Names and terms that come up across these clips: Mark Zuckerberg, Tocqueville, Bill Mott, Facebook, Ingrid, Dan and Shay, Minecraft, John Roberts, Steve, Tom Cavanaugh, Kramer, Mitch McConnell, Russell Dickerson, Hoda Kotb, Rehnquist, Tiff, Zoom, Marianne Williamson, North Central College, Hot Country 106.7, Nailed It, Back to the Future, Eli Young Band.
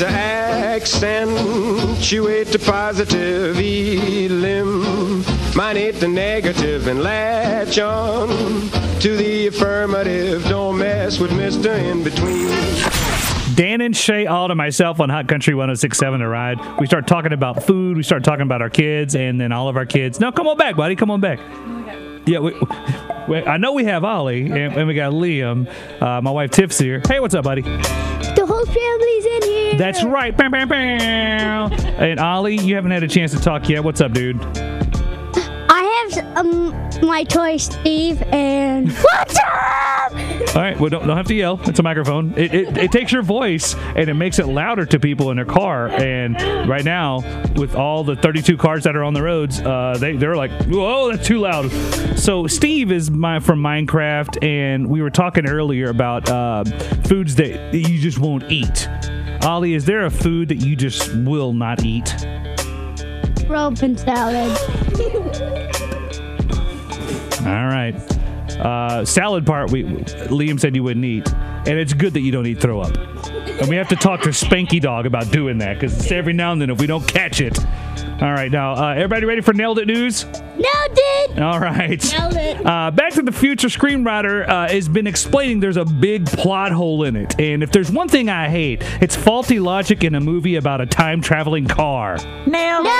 to accentuate the positive, eliminate the negative, and latch on to the affirmative. Don't mess with Mr. In-Between. Dan and Shay, all to myself on Hot Country 106.7 to ride. We start talking about food. We start talking about our kids, and then all of our kids. Now, come on back, buddy. Come on back. Okay. Yeah, we I know we have Ollie, okay. and we got Liam. My wife Tiff's here. Hey, what's up, buddy? The whole family's in here. That's right. Bam, bam, bam. And Ollie, you haven't had a chance to talk yet. What's up, dude? I have my toy Steve and. What's up? All right, well, don't have to yell. It's a microphone. It takes your voice and it makes it louder to people in their car. And right now, with all the 32 cars that are on the roads, they're like, whoa, that's too loud. So Steve is from Minecraft, and we were talking earlier about foods that you just won't eat. Ollie, is there a food that you just will not eat? Robin salad. All right. Salad part, Liam said you wouldn't eat. And it's good that you don't eat throw up. And we have to talk to Spanky Dog about doing that, because it's every now and then if we don't catch it. All right, now, everybody ready for Nailed It News? Nailed It! All right. Nailed It. Back to the Future screenwriter has been explaining there's a big plot hole in it. And if there's one thing I hate, it's faulty logic in a movie about a time-traveling car. Nailed it!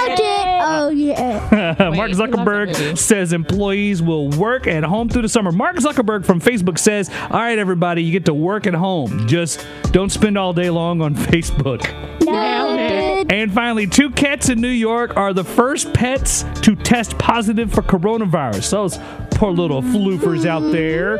Oh, yeah. Mark Zuckerberg says employees will work at home through the summer. Mark Zuckerberg from Facebook says, all right, everybody, you get to work at home. Just don't spend all day long on Facebook. Nailed it! And finally, two cats in New York are the first pets to test positive for coronavirus. Those poor little floofers out there.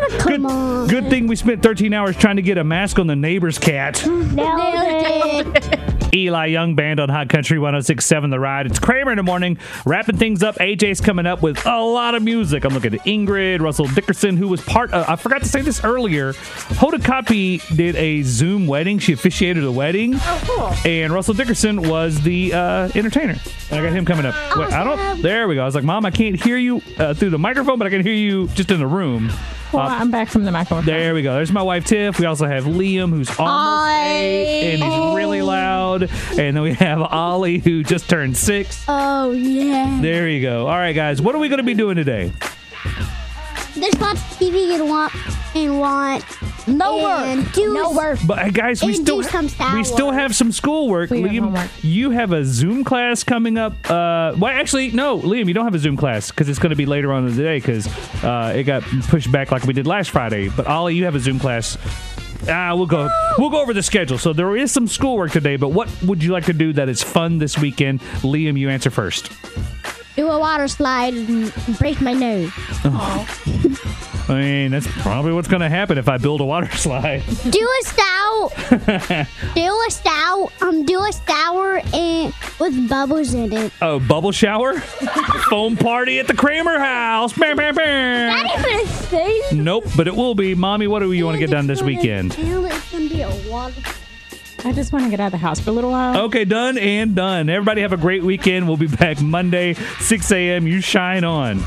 Good thing we spent 13 hours trying to get a mask on the neighbor's cat. Nailed it. Eli Young Band on Hot Country 106.7 The Ride. It's Kramer in the morning, wrapping things up. AJ's coming up with a lot of music. I'm looking at Ingrid, Russell Dickerson, who was part of, I forgot to say this earlier, Hoda Kotb did a Zoom wedding. She officiated a wedding. Oh, cool. And Russell Dickerson was the entertainer. And I got him coming up. Awesome. Wait, there we go. I was like, Mom, I can't hear you through the microphone, but I can hear you just in the room. Well, I'm back from the microphone. There we go. There's my wife, Tiff. We also have Liam, who's almost eight, and he's really loud. And then we have Ollie, who just turned 6. Oh, yeah. There you go. All right, guys. What are we going to be doing today? There's lots of TV you want. No work. But guys, we still have some schoolwork. Liam, you have a Zoom class coming up. Well, actually, no, Liam, you don't have a Zoom class because it's going to be later on in the day because it got pushed back like we did last Friday. But Ollie, you have a Zoom class. We'll go over the schedule. So there is some schoolwork today. But what would you like to do that is fun this weekend? Liam, you answer first. Do a water slide and break my nose. Oh. I mean, that's probably what's going to happen if I build a water slide. Do a shower and with bubbles in it. Oh, bubble shower? Foam party at the Kramer house. Bam, bam, bam. Is that even a thing? Nope, but it will be. Mommy, what do you want to get done this weekend? It's going to be a water. I just want to get out of the house for a little while. Okay, done and done. Everybody have a great weekend. We'll be back Monday, 6 a.m. You shine on.